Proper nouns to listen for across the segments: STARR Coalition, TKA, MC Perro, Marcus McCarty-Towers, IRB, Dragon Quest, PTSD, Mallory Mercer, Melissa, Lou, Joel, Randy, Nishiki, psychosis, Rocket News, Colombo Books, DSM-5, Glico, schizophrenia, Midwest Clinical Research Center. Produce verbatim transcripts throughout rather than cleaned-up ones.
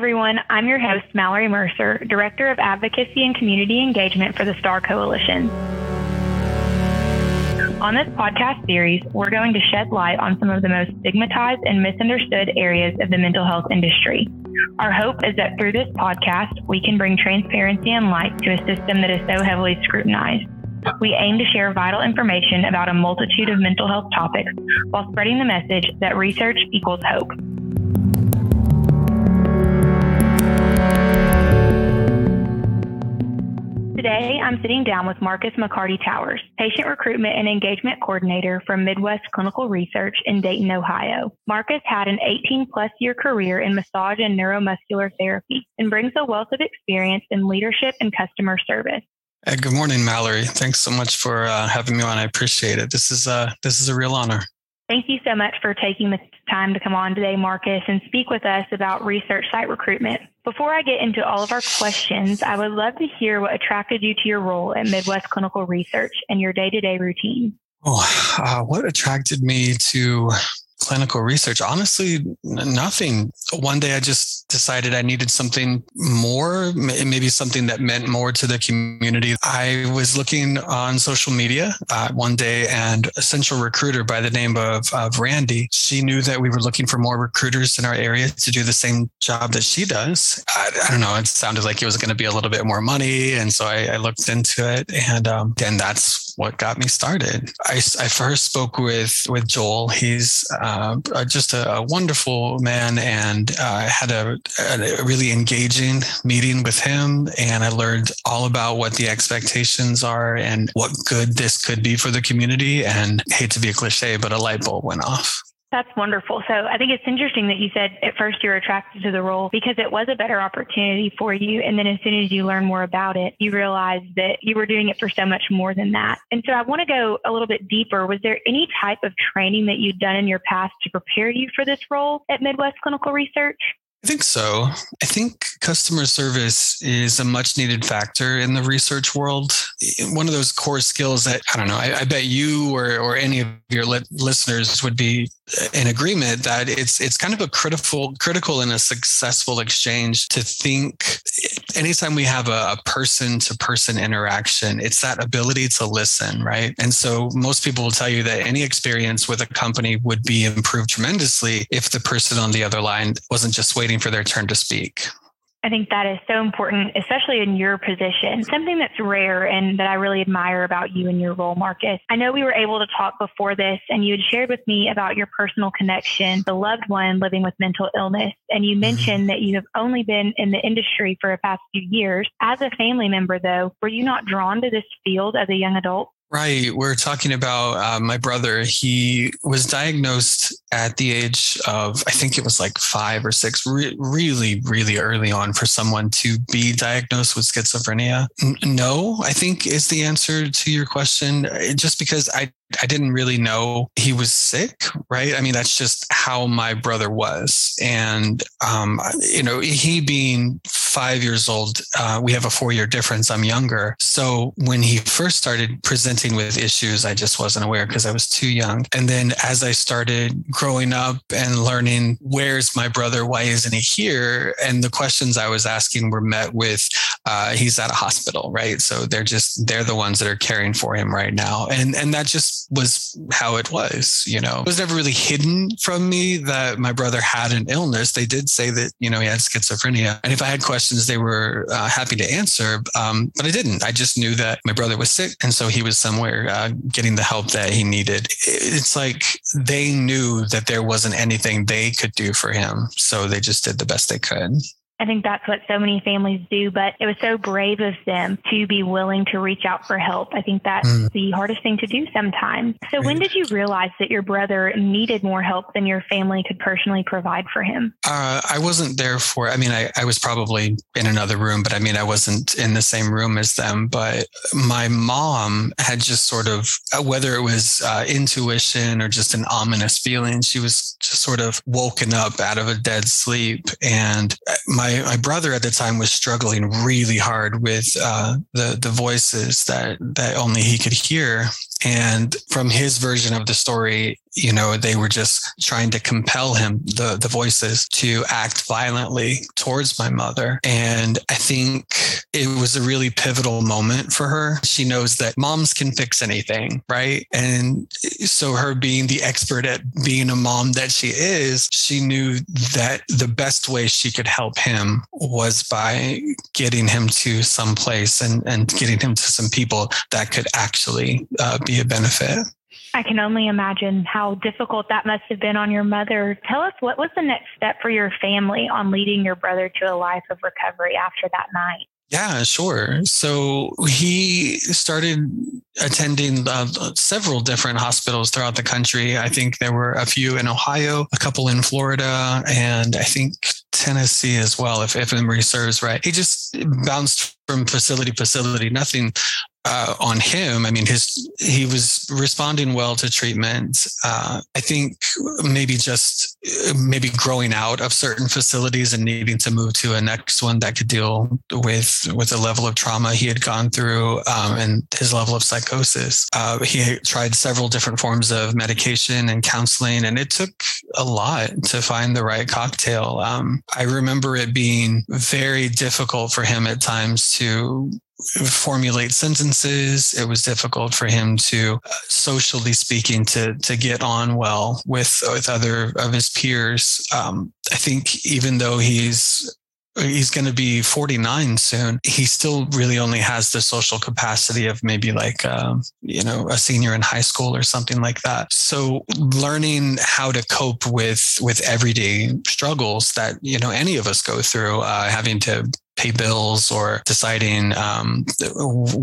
everyone. I'm your host, Mallory Mercer, Director of Advocacy and Community Engagement for the STARR Coalition. On this podcast series, we're going to shed light on some of the most stigmatized and misunderstood areas of the mental health industry. Our hope is that through this podcast, we can bring transparency and light to a system that is so heavily scrutinized. We aim to share vital information about a multitude of mental health topics while spreading the message that research equals hope. Today, I'm sitting down with Marcus McCarty-Towers, Patient Recruitment and Engagement Coordinator from Midwest Clinical Research in Dayton, Ohio. Marcus had an eighteen-plus year career in massage and neuromuscular therapy and brings a wealth of experience in leadership and customer service. Hey, good morning, Mallory. Thanks so much for uh, having me on. I appreciate it. This is uh, this is a real honor. Thank you so much for taking the time to come on today, Marcus, and speak with us about research site recruitment. Before I get into all of our questions, I would love to hear what attracted you to your role at Midwest Clinical Research and your day-to-day routine. Oh, uh, what attracted me to clinical research? Honestly, n- nothing. One day I just decided I needed something more, maybe something that meant more to the community. I was looking on social media uh, one day, and a central recruiter by the name of, of Randy, she knew that we were looking for more recruiters in our area to do the same job that she does. I, I don't know. It sounded like it was going to be a little bit more money. And so I, I looked into it, and um, then that's what got me started. I, I first spoke with, with Joel. He's uh, just a, a wonderful man, and I uh, had a a really engaging meeting with him, and I learned all about what the expectations are and what good this could be for the community. And I hate to be a cliche, but a light bulb went off. That's wonderful. So I think it's interesting that you said at first you were attracted to the role because it was a better opportunity for you. And then as soon as you learn more about it, you realize that you were doing it for so much more than that. And so I want to go a little bit deeper. Was there any type of training that you'd done in your past to prepare you for this role at Midwest Clinical Research? I think so. I think customer service is a much needed factor in the research world. One of those core skills that, I don't know, I, I bet you or, or any of your li- listeners would be in agreement that it's it's kind of a critical critical and a successful exchange to think. Anytime we have a, a person-to-person interaction, it's that ability to listen, right? And so most people will tell you that any experience with a company would be improved tremendously if the person on the other line wasn't just waiting for their turn to speak. I think that is so important, especially in your position. Something that's rare and that I really admire about you and your role, Marcus. I know we were able to talk before this, and you had shared with me about your personal connection, the loved one living with mental illness. And you mentioned that you have only been in the industry for the past few years. As a family member, though, were you not drawn to this field as a young adult? Right. We're talking about uh, my brother. He was diagnosed at the age of, I think it was like five or six, re- really, really early on for someone to be diagnosed with schizophrenia. N- no, I think is the answer to your question. Just because I I didn't really know he was sick, right? I mean, that's just how my brother was. And, um, you know, he being five years old, uh, we have a four year difference. I'm younger. So when he first started presenting with issues, I just wasn't aware because I was too young. And then as I started growing up and learning, where's my brother? Why isn't he here? And the questions I was asking were met with, uh, he's at a hospital, right? So they're just, they're the ones that are caring for him right now. And, and that just was how it was, you know. It was never really hidden from me that my brother had an illness. They did say that, you know, he had schizophrenia. And if I had questions, they were uh, happy to answer. Um, but I didn't. I just knew that my brother was sick. And so he was somewhere uh, getting the help that he needed. It's like they knew that there wasn't anything they could do for him. So they just did the best they could. I think that's what so many families do, but it was so brave of them to be willing to reach out for help. I think that's mm. the hardest thing to do sometimes. So right. When did you realize that your brother needed more help than your family could personally provide for him? Uh, I wasn't there for, I mean, I, I was probably in another room, but I mean, I wasn't in the same room as them, but my mom had just sort of, whether it was uh, intuition or just an ominous feeling, she was just sort of woken up out of a dead sleep. And my my my brother at the time was struggling really hard with uh, the the voices that that only he could hear. And from his version of the story, you know, they were just trying to compel him, the the voices, to act violently towards my mother. And I think it was a really pivotal moment for her. She knows that moms can fix anything, right? And so her being the expert at being a mom that she is, she knew that the best way she could help him was by getting him to some place and, and getting him to some people that could actually uh, be a benefit. I can only imagine how difficult that must have been on your mother. Tell us, what was the next step for your family on leading your brother to a life of recovery after that night? Yeah, sure. So he started attending uh, several different hospitals throughout the country. I think there were a few in Ohio, a couple in Florida, and I think Tennessee as well, if, if memory serves right. He just bounced from facility to facility, nothing Uh, on him. I mean, his he was responding well to treatment. Uh, I think maybe just maybe growing out of certain facilities and needing to move to a next one that could deal with with the level of trauma he had gone through um, and his level of psychosis. Uh, he tried several different forms of medication and counseling, and it took a lot to find the right cocktail. Um, I remember it being very difficult for him at times to formulate sentences. It was difficult for him to, uh, socially speaking, to to get on well with with other of his peers. Um, I think even though he's he's going to be forty-nine soon, he still really only has the social capacity of maybe like, um, you know, a senior in high school or something like that. So learning how to cope with with everyday struggles that, you know, any of us go through, uh, having to pay bills or deciding um,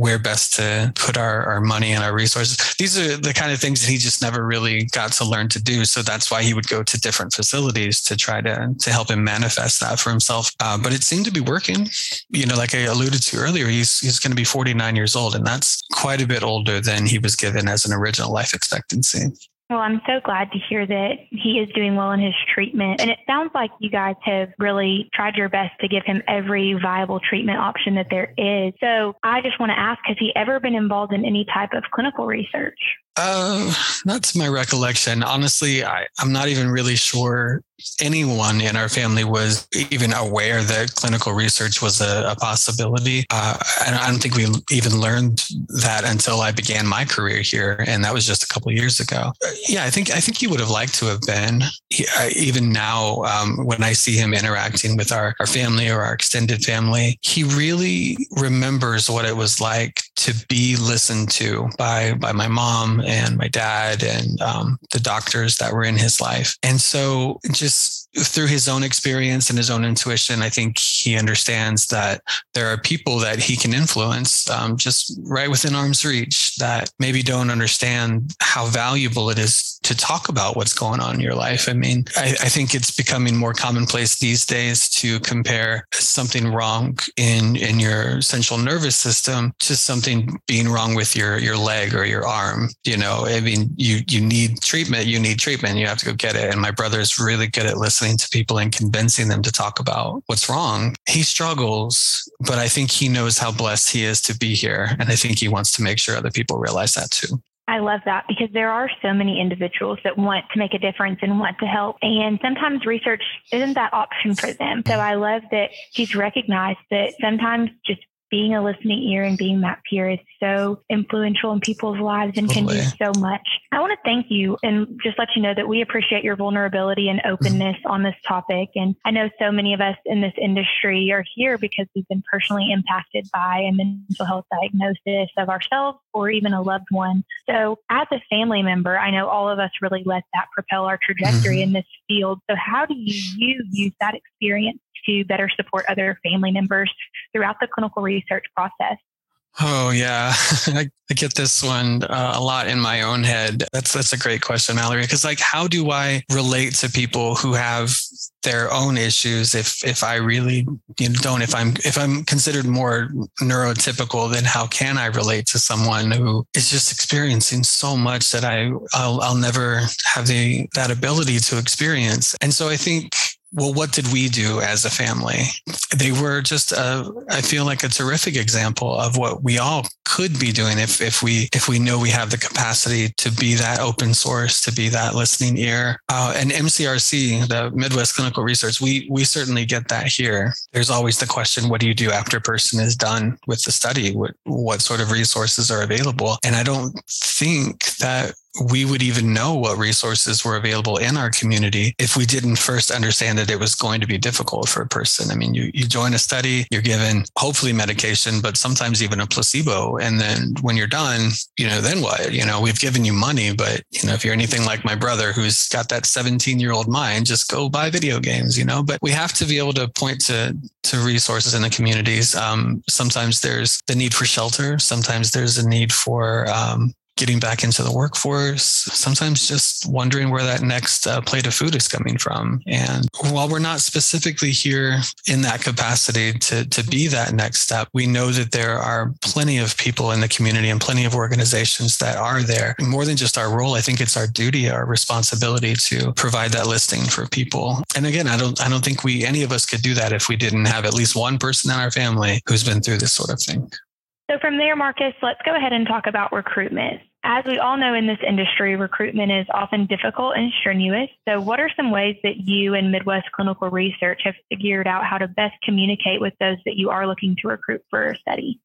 where best to put our, our money and our resources. These are the kind of things that he just never really got to learn to do. So that's why he would go to different facilities to try to, to help him manifest that for himself. Uh, but it seemed to be working. You know, like I alluded to earlier, he's, he's going to be forty-nine years old, and that's quite a bit older than he was given as an original life expectancy. Well, I'm so glad to hear that he is doing well in his treatment. And it sounds like you guys have really tried your best to give him every viable treatment option that there is. So I just want to ask, has he ever been involved in any type of clinical research? Uh, not to my recollection. Honestly, I, I'm not even really sure anyone in our family was even aware that clinical research was a, a possibility. Uh, and I don't think we even learned that until I began my career here. And that was just a couple of years ago. Yeah, I think I think he would have liked to have been. He, I, even now, um, when I see him interacting with our, our family or our extended family, he really remembers what it was like to be listened to by by my mom and my dad and um, the doctors that were in his life. And so just through his own experience and his own intuition, I think he understands that there are people that he can influence um, just right within arm's reach that maybe don't understand how valuable it is to talk about what's going on in your life. I mean, I, I think it's becoming more commonplace these days to compare something wrong in, in your central nervous system to something being wrong with your, your leg or your arm. You know, I mean, you, you need treatment, you need treatment, you have to go get it. And my brother's really good at listening to people and convincing them to talk about what's wrong. He struggles, but I think he knows how blessed he is to be here. And I think he wants to make sure other people realize that too. I love that, because there are so many individuals that want to make a difference and want to help. And sometimes research isn't that option for them. So I love that he's recognized that sometimes just being a listening ear and being that peer is so influential in people's lives and totally. Can do so much. I want to thank you and just let you know that we appreciate your vulnerability and openness mm-hmm. on this topic. And I know so many of us in this industry are here because we've been personally impacted by a mental health diagnosis of ourselves or even a loved one. So as a family member, I know all of us really let that propel our trajectory mm-hmm. in this field. So how do you use that experience to better support other family members throughout the clinical research process? Oh, yeah. I get this one uh, a lot in my own head. That's that's a great question, Mallory, because like, how do I relate to people who have their own issues if if I really you know, don't, if I'm if I'm considered more neurotypical, then how can I relate to someone who is just experiencing so much that I, I'll, I'll never have the that ability to experience? And so I think well, what did we do as a family? They were just, a, I feel like, a terrific example of what we all could be doing if if we if we know we have the capacity to be that open source, to be that listening ear. Uh, and M C R C, the Midwest Clinical Research, we we certainly get that here. There's always the question, what do you do after a person is done with the study? What, what sort of resources are available? And I don't think that we would even know what resources were available in our community if we didn't first understand that it was going to be difficult for a person. I mean, you, you join a study, you're given hopefully medication, but sometimes even a placebo. And then when you're done, you know, then what? You know, we've given you money, but, you know, if you're anything like my brother, who's got that seventeen-year-old mind, just go buy video games, you know. But we have to be able to point to to resources in the communities. Um, sometimes there's the need for shelter. Sometimes there's a need for um getting back into the workforce, sometimes just wondering where that next uh, plate of food is coming from. And while we're not specifically here in that capacity to, to be that next step, we know that there are plenty of people in the community and plenty of organizations that are there. And more than just our role, I think it's our duty, our responsibility to provide that listing for people. And again, I don't I don't think we any of us could do that if we didn't have at least one person in our family who's been through this sort of thing. So from there, Marcus, let's go ahead and talk about recruitment. As we all know in this industry, recruitment is often difficult and strenuous. So what are some ways that you and Midwest Clinical Research have figured out how to best communicate with those that you are looking to recruit for a study?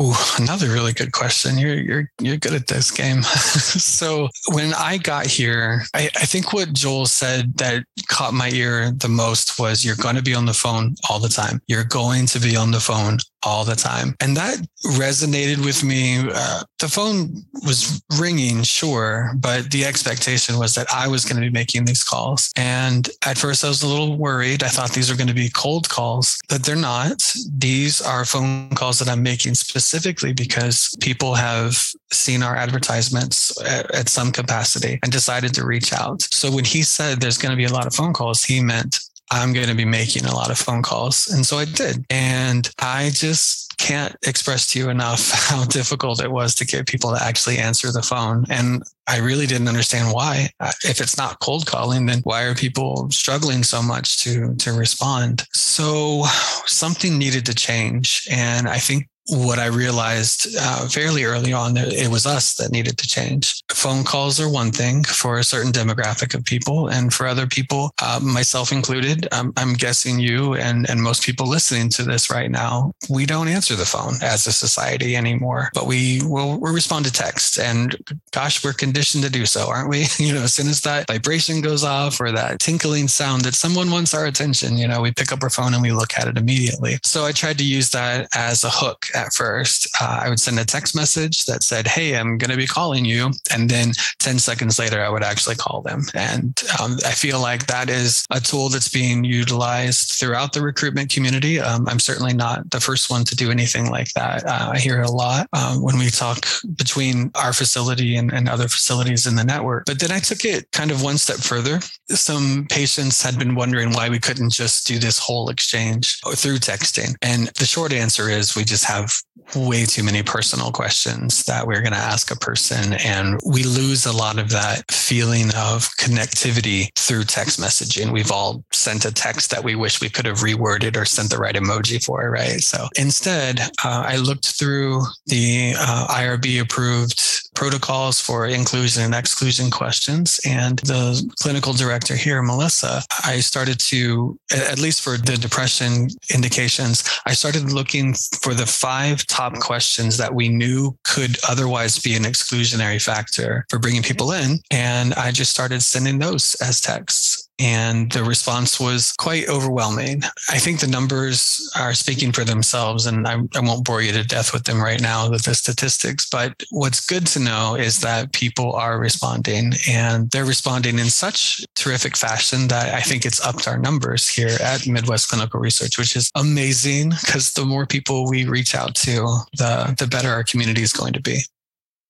Ooh, another really good question. You're you're you're good at this game. So when I got here, I, I think what Joel said that caught my ear the most was, you're going to be on the phone all the time. You're going to be on the phone all the time. And that resonated with me. Uh, the phone was ringing, sure, but the expectation was that I was going to be making these calls. And at first I was a little worried. I thought these were going to be cold calls, but they're not. These are phone calls that I'm making specifically because people have seen our advertisements at, at some capacity and decided to reach out. So when he said there's going to be a lot of phone calls, he meant I'm going to be making a lot of phone calls. And so I did. And I just can't express to you enough how difficult it was to get people to actually answer the phone. And I really didn't understand why. If it's not cold calling, then why are people struggling so much to, to respond? So something needed to change. And I think what I realized uh, fairly early on, it was us that needed to change. Phone calls are one thing for a certain demographic of people, and for other people, uh, myself included, um, I'm guessing you and, and most people listening to this right now, we don't answer the phone as a society anymore, but we will we'll respond to text. And gosh, we're conditioned to do so, aren't we? You know, as soon as that vibration goes off or that tinkling sound that someone wants our attention, you know, we pick up our phone and we look at it immediately. So I tried to use that as a hook. At first, uh, I would send a text message that said, hey, I'm going to be calling you. And then ten seconds later, I would actually call them. And um, I feel like that is a tool that's being utilized throughout the recruitment community. Um, I'm certainly not the first one to do anything like that. Uh, I hear it a lot um, when we talk between our facility and, and other facilities in the network. But then I took it kind of one step further. Some patients had been wondering why we couldn't just do this whole exchange through texting. And the short answer is we just have way too many personal questions that we're going to ask a person. And we lose a lot of that feeling of connectivity through text messaging. We've all sent a text that we wish we could have reworded or sent the right emoji for, right? So instead, uh, I looked through the uh, I R B approved protocols for inclusion and exclusion questions. And the clinical director here, Melissa, I started to, at least for the depression indications, I started looking for the five top questions that we knew could otherwise be an exclusionary factor for bringing people in. And I just started sending those as texts. And the response was quite overwhelming. I think the numbers are speaking for themselves, and I, I won't bore you to death with them right now, with the statistics. But what's good to know is that people are responding, and they're responding in such terrific fashion that I think it's upped our numbers here at Midwest Clinical Research, which is amazing, because the more people we reach out to, the, the better our community is going to be.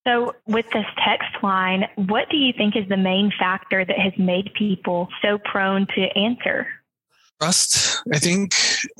So with this text line, what do you think is the main factor that has made people so prone to answer? Trust, I think,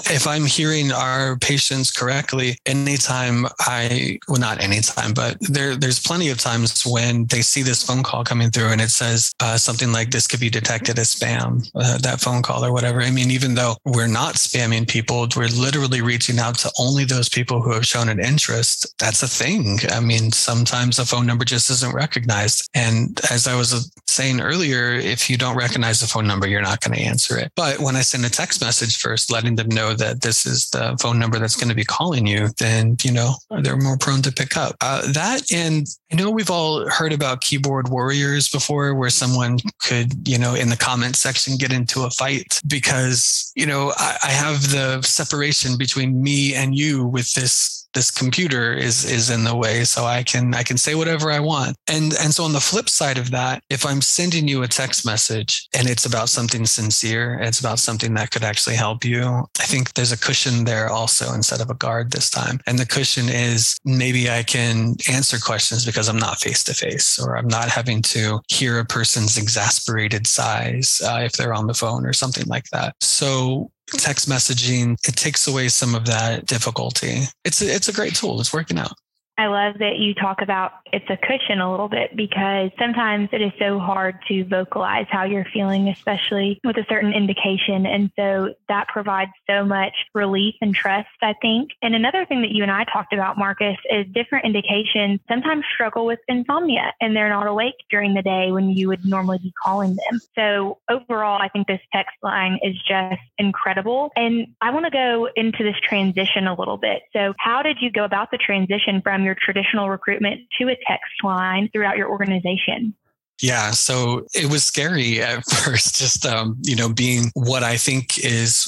if I'm hearing our patients correctly, anytime I, well, not anytime, but there, there's plenty of times when they see this phone call coming through and it says uh, something like, this could be detected as spam, uh, that phone call or whatever. I mean, even though we're not spamming people, we're literally reaching out to only those people who have shown an interest. That's a thing. I mean, sometimes a phone number just isn't recognized. And as I was saying earlier, if you don't recognize the phone number, you're not going to answer it. But when I send a text message first, letting them know that this is the phone number that's going to be calling you, then, you know, they're more prone to pick up. Uh, that, and I know we've all heard about keyboard warriors before, where someone could, you know, in the comment section get into a fight because, you know, I, I have the separation between me and you with this this computer is is in the way, so I can I can say whatever I want. And and so on the flip side of that, if I'm sending you a text message and it's about something sincere, it's about something that could actually help you, I think there's a cushion there also instead of a guard this time. And the cushion is maybe I can answer questions because I'm not face to face, or I'm not having to hear a person's exasperated sighs uh, if they're on the phone or something like that. So text messaging, it takes away some of that difficulty. It's a, it's a great tool. It's working out. I love that you talk about it's a cushion a little bit, because sometimes it is so hard to vocalize how you're feeling, especially with a certain indication. And so that provides so much relief and trust, I think. And another thing that you and I talked about, Marcus, is different indications sometimes struggle with insomnia and they're not awake during the day when you would normally be calling them. So overall, I think this text line is just incredible. And I want to go into this transition a little bit. So how did you go about the transition from your your traditional recruitment to a text line throughout your organization? Yeah. So it was scary at first, just, um, you know, being what I think is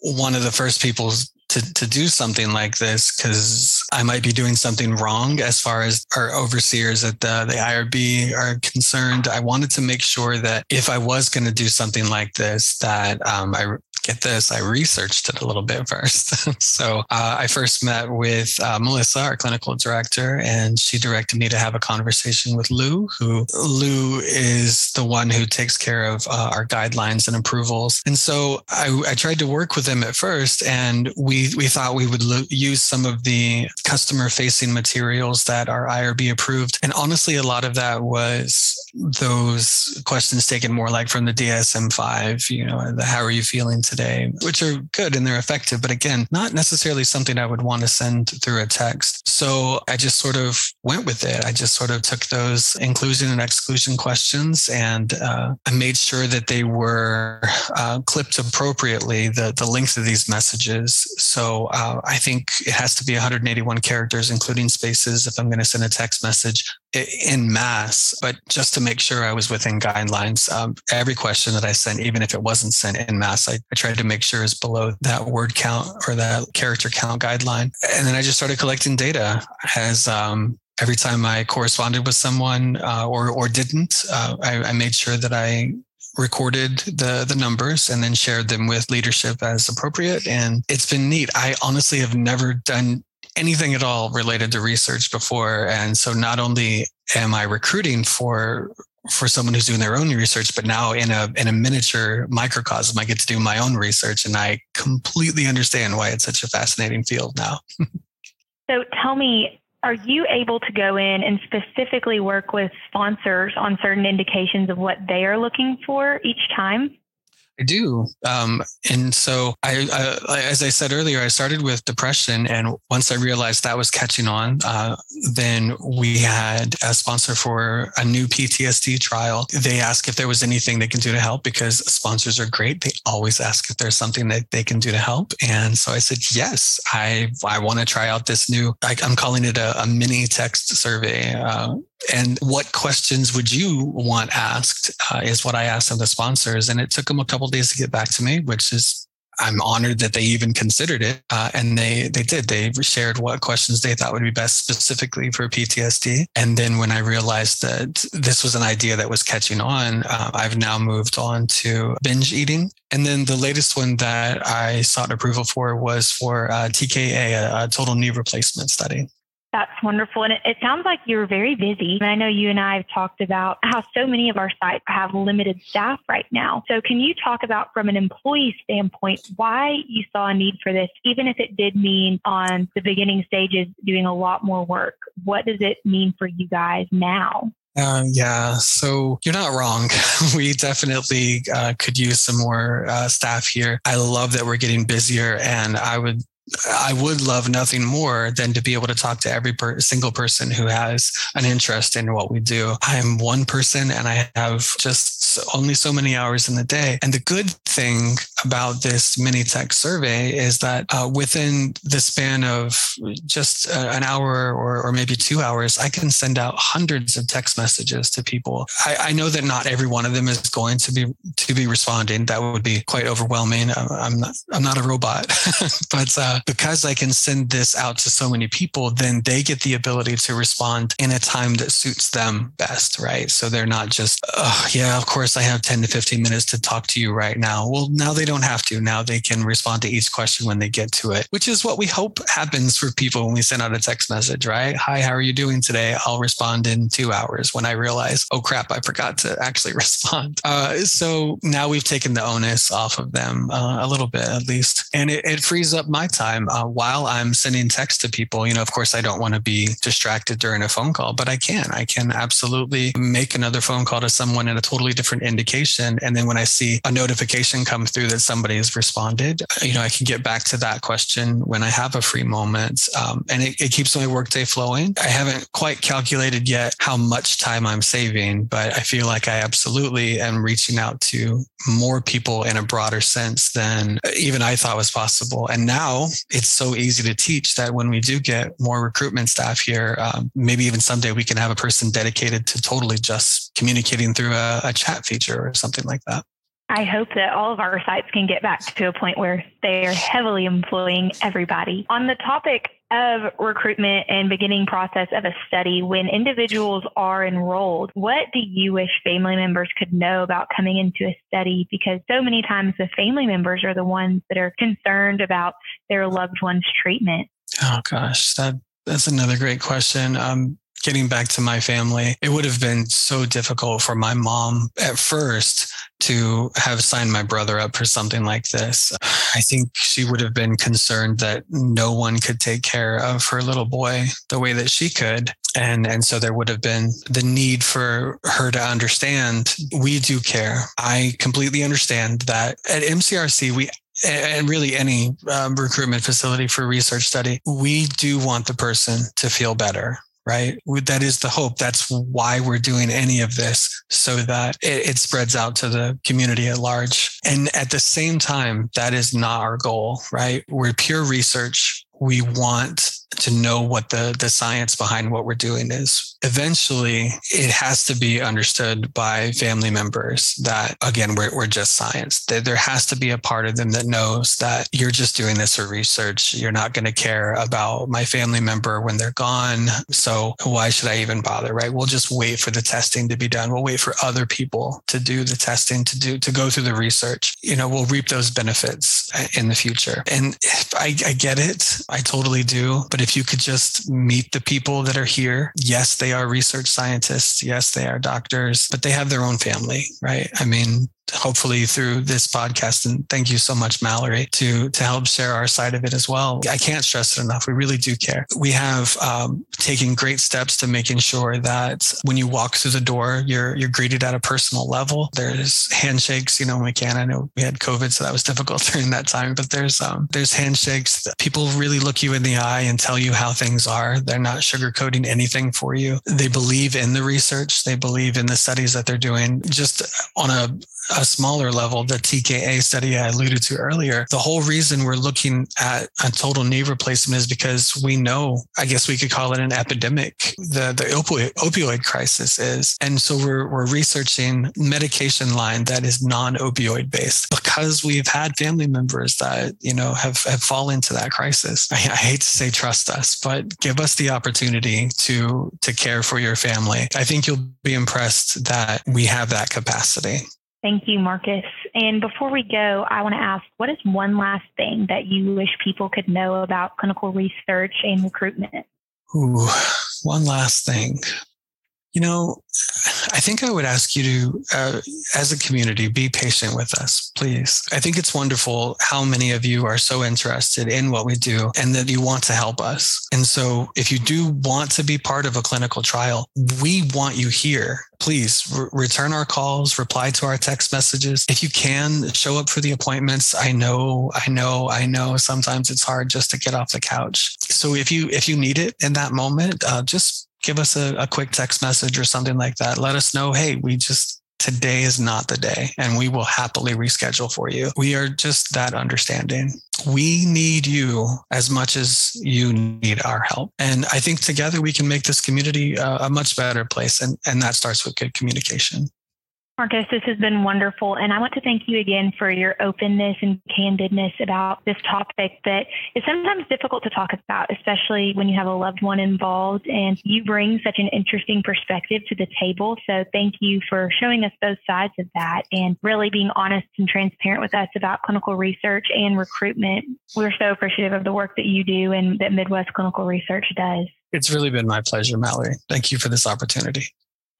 one of the first people's to to do something like this, because I might be doing something wrong as far as our overseers at the, the I R B are concerned. I wanted to make sure that if I was going to do something like this, that um, I get this, I researched it a little bit first. so uh, I first met with uh, Melissa, our clinical director, and she directed me to have a conversation with Lou, who Lou is the one who takes care of uh, our guidelines and approvals. And so I, I tried to work with him at first, and we We, we thought we would lo- use some of the customer-facing materials that our I R B approved. And honestly, a lot of that was those questions taken more like from the D S M five, you know, the how are you feeling today, which are good and they're effective. But again, not necessarily something I would want to send through a text. So I just sort of went with it. I just sort of took those inclusion and exclusion questions and uh, I made sure that they were uh, clipped appropriately, the, the length of these messages. So uh, I think it has to be one hundred eighty-one characters, including spaces, if I'm going to send a text message in mass. But just to make sure I was within guidelines, um, every question that I sent, even if it wasn't sent in mass, I, I tried to make sure it's below that word count or that character count guideline. And then I just started collecting data as um, every time I corresponded with someone uh, or or didn't, uh, I, I made sure that I recorded the the numbers and then shared them with leadership as appropriate. And it's been neat. I honestly have never done anything at all related to research before. And so not only am I recruiting for for someone who's doing their own research, but now in a in a miniature microcosm, I get to do my own research. And I completely understand why it's such a fascinating field now. So tell me, are you able to go in and specifically work with sponsors on certain indications of what they are looking for each time? I do. Um, and so I, I, as I said earlier, I started with depression. And once I realized that was catching on, uh, then we had a sponsor for a new P T S D trial. They asked if there was anything they can do to help, because sponsors are great. They always ask if there's something that they can do to help. And so I said, yes, I, I want to try out this new, I, I'm calling it a, a mini text survey. Uh, and what questions would you want asked uh, is what I asked of the sponsors. And it took them a couple days to get back to me, which is, I'm honored that they even considered it. Uh, and they, they did, they shared what questions they thought would be best specifically for P T S D. And then when I realized that this was an idea that was catching on, uh, I've now moved on to binge eating. And then the latest one that I sought approval for was for uh, T K A, a total knee replacement study. That's wonderful. And it, it sounds like you're very busy. And I know you and I have talked about how so many of our sites have limited staff right now. So can you talk about, from an employee standpoint, why you saw a need for this, even if it did mean on the beginning stages doing a lot more work? What does it mean for you guys now? Um, yeah, so you're not wrong. We definitely uh, could use some more uh, staff here. I love that we're getting busier, and I would I would love nothing more than to be able to talk to every per- single person who has an interest in what we do. I'm one person and I have just only so many hours in the day. And the good thing about this mini tech survey is that uh, within the span of just uh, an hour or, or maybe two hours, I can send out hundreds of text messages to people. I, I know that not every one of them is going to be to be responding. That would be quite overwhelming. I, I'm not I'm not a robot, but uh, because I can send this out to so many people, then they get the ability to respond in a time that suits them best, right? So they're not just, oh, yeah, of course I have ten to fifteen minutes to talk to you right now. Well, now they don't have to. Now they can respond to each question when they get to it, which is what we hope happens for people when we send out a text message, right? Hi, how are you doing today? I'll respond in two hours when I realize, oh crap, I forgot to actually respond. Uh, so now we've taken the onus off of them uh, a little bit at least. And it, it frees up my time. Uh, while I'm sending text to people, you know, of course, I don't want to be distracted during a phone call, but I can. I can absolutely make another phone call to someone in a totally different indication. And then when I see a notification come through that somebody has responded, you know, I can get back to that question when I have a free moment. Um, and it, it keeps my workday flowing. I haven't quite calculated yet how much time I'm saving, but I feel like I absolutely am reaching out to more people in a broader sense than even I thought was possible. And now, it's so easy to teach that when we do get more recruitment staff here, um, maybe even someday we can have a person dedicated to totally just communicating through a, a chat feature or something like that. I hope that all of our sites can get back to a point where they are heavily employing everybody. On the topic of recruitment and beginning process of a study, when individuals are enrolled, what do you wish family members could know about coming into a study? Because so many times the family members are the ones that are concerned about their loved one's treatment. Oh gosh, that that's another great question. Um, getting back to my family, it would have been so difficult for my mom at first to have signed my brother up for something like this. I think she would have been concerned that no one could take care of her little boy the way that she could. And, and so there would have been the need for her to understand, we do care. I completely understand that at M C R C, we and really any um, recruitment facility for research study, we do want the person to feel better. Right? That is the hope. That's why we're doing any of this, so that it, it spreads out to the community at large. And at the same time, that is not our goal, right? We're pure research. We want to know what the, the science behind what we're doing is. Eventually, it has to be understood by family members that, again, we're, we're just science. That there has to be a part of them that knows that you're just doing this for research. You're not going to care about my family member when they're gone. So why should I even bother, right? We'll just wait for the testing to be done. We'll wait for other people to do the testing, to do to go through the research. You know, we'll reap those benefits in the future. And I, I get it. I totally do. But if you could just meet the people that are here, yes, they are research scientists. Yes, they are doctors, but they have their own family, right? I mean, hopefully through this podcast, and thank you so much, Mallory, to, to help share our side of it as well. I can't stress it enough. We really do care. We have um, taken great steps to making sure that when you walk through the door, you're you're greeted at a personal level. There's handshakes, you know, we can. I know we had COVID, so that was difficult during that time, but there's um, there's handshakes. People really look you in the eye and tell you how things are. They're not sugarcoating anything for you. They believe in the research. They believe in the studies that they're doing. Just on a a smaller level, the T K A study I alluded to earlier, the whole reason we're looking at a total knee replacement is because we know, I guess we could call it an epidemic, the, the opioid, opioid crisis is. And so we're, we're researching medication line that is non-opioid based because we've had family members that, you know, have, have fallen into that crisis. I, I hate to say trust us, but give us the opportunity to, to care for your family. I think you'll be impressed that we have that capacity. Thank you, Marcus. And before we go, I want to ask, what is one last thing that you wish people could know about clinical research and recruitment? Ooh, one last thing. You know, I think I would ask you to, uh, as a community, be patient with us, please. I think it's wonderful how many of you are so interested in what we do and that you want to help us. And so if you do want to be part of a clinical trial, we want you here. Please re- return our calls, reply to our text messages. If you can, show up for the appointments. I know, I know, I know sometimes it's hard just to get off the couch. So if you if you need it in that moment, uh, just give us a, a quick text message or something like that. Let us know, hey, we just, today is not the day, and we will happily reschedule for you. We are just that understanding. We need you as much as you need our help. And I think together we can make this community a, a much better place. And, and that starts with good communication. Marcus, this has been wonderful. And I want to thank you again for your openness and candidness about this topic that is sometimes difficult to talk about, especially when you have a loved one involved. And you bring such an interesting perspective to the table. So thank you for showing us both sides of that and really being honest and transparent with us about clinical research and recruitment. We're so appreciative of the work that you do and that Midwest Clinical Research does. It's really been my pleasure, Mallory. Thank you for this opportunity.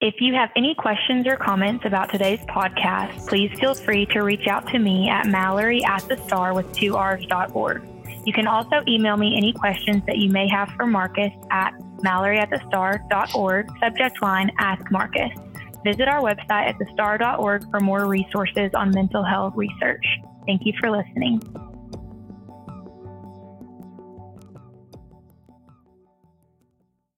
If you have any questions or comments about today's podcast, please feel free to reach out to me at Mallory at the star with two R's dot org. You can also email me any questions that you may have for Marcus at Mallory at the star dot org, subject line, Ask Marcus. Visit our website at the star dot org for more resources on mental health research. Thank you for listening.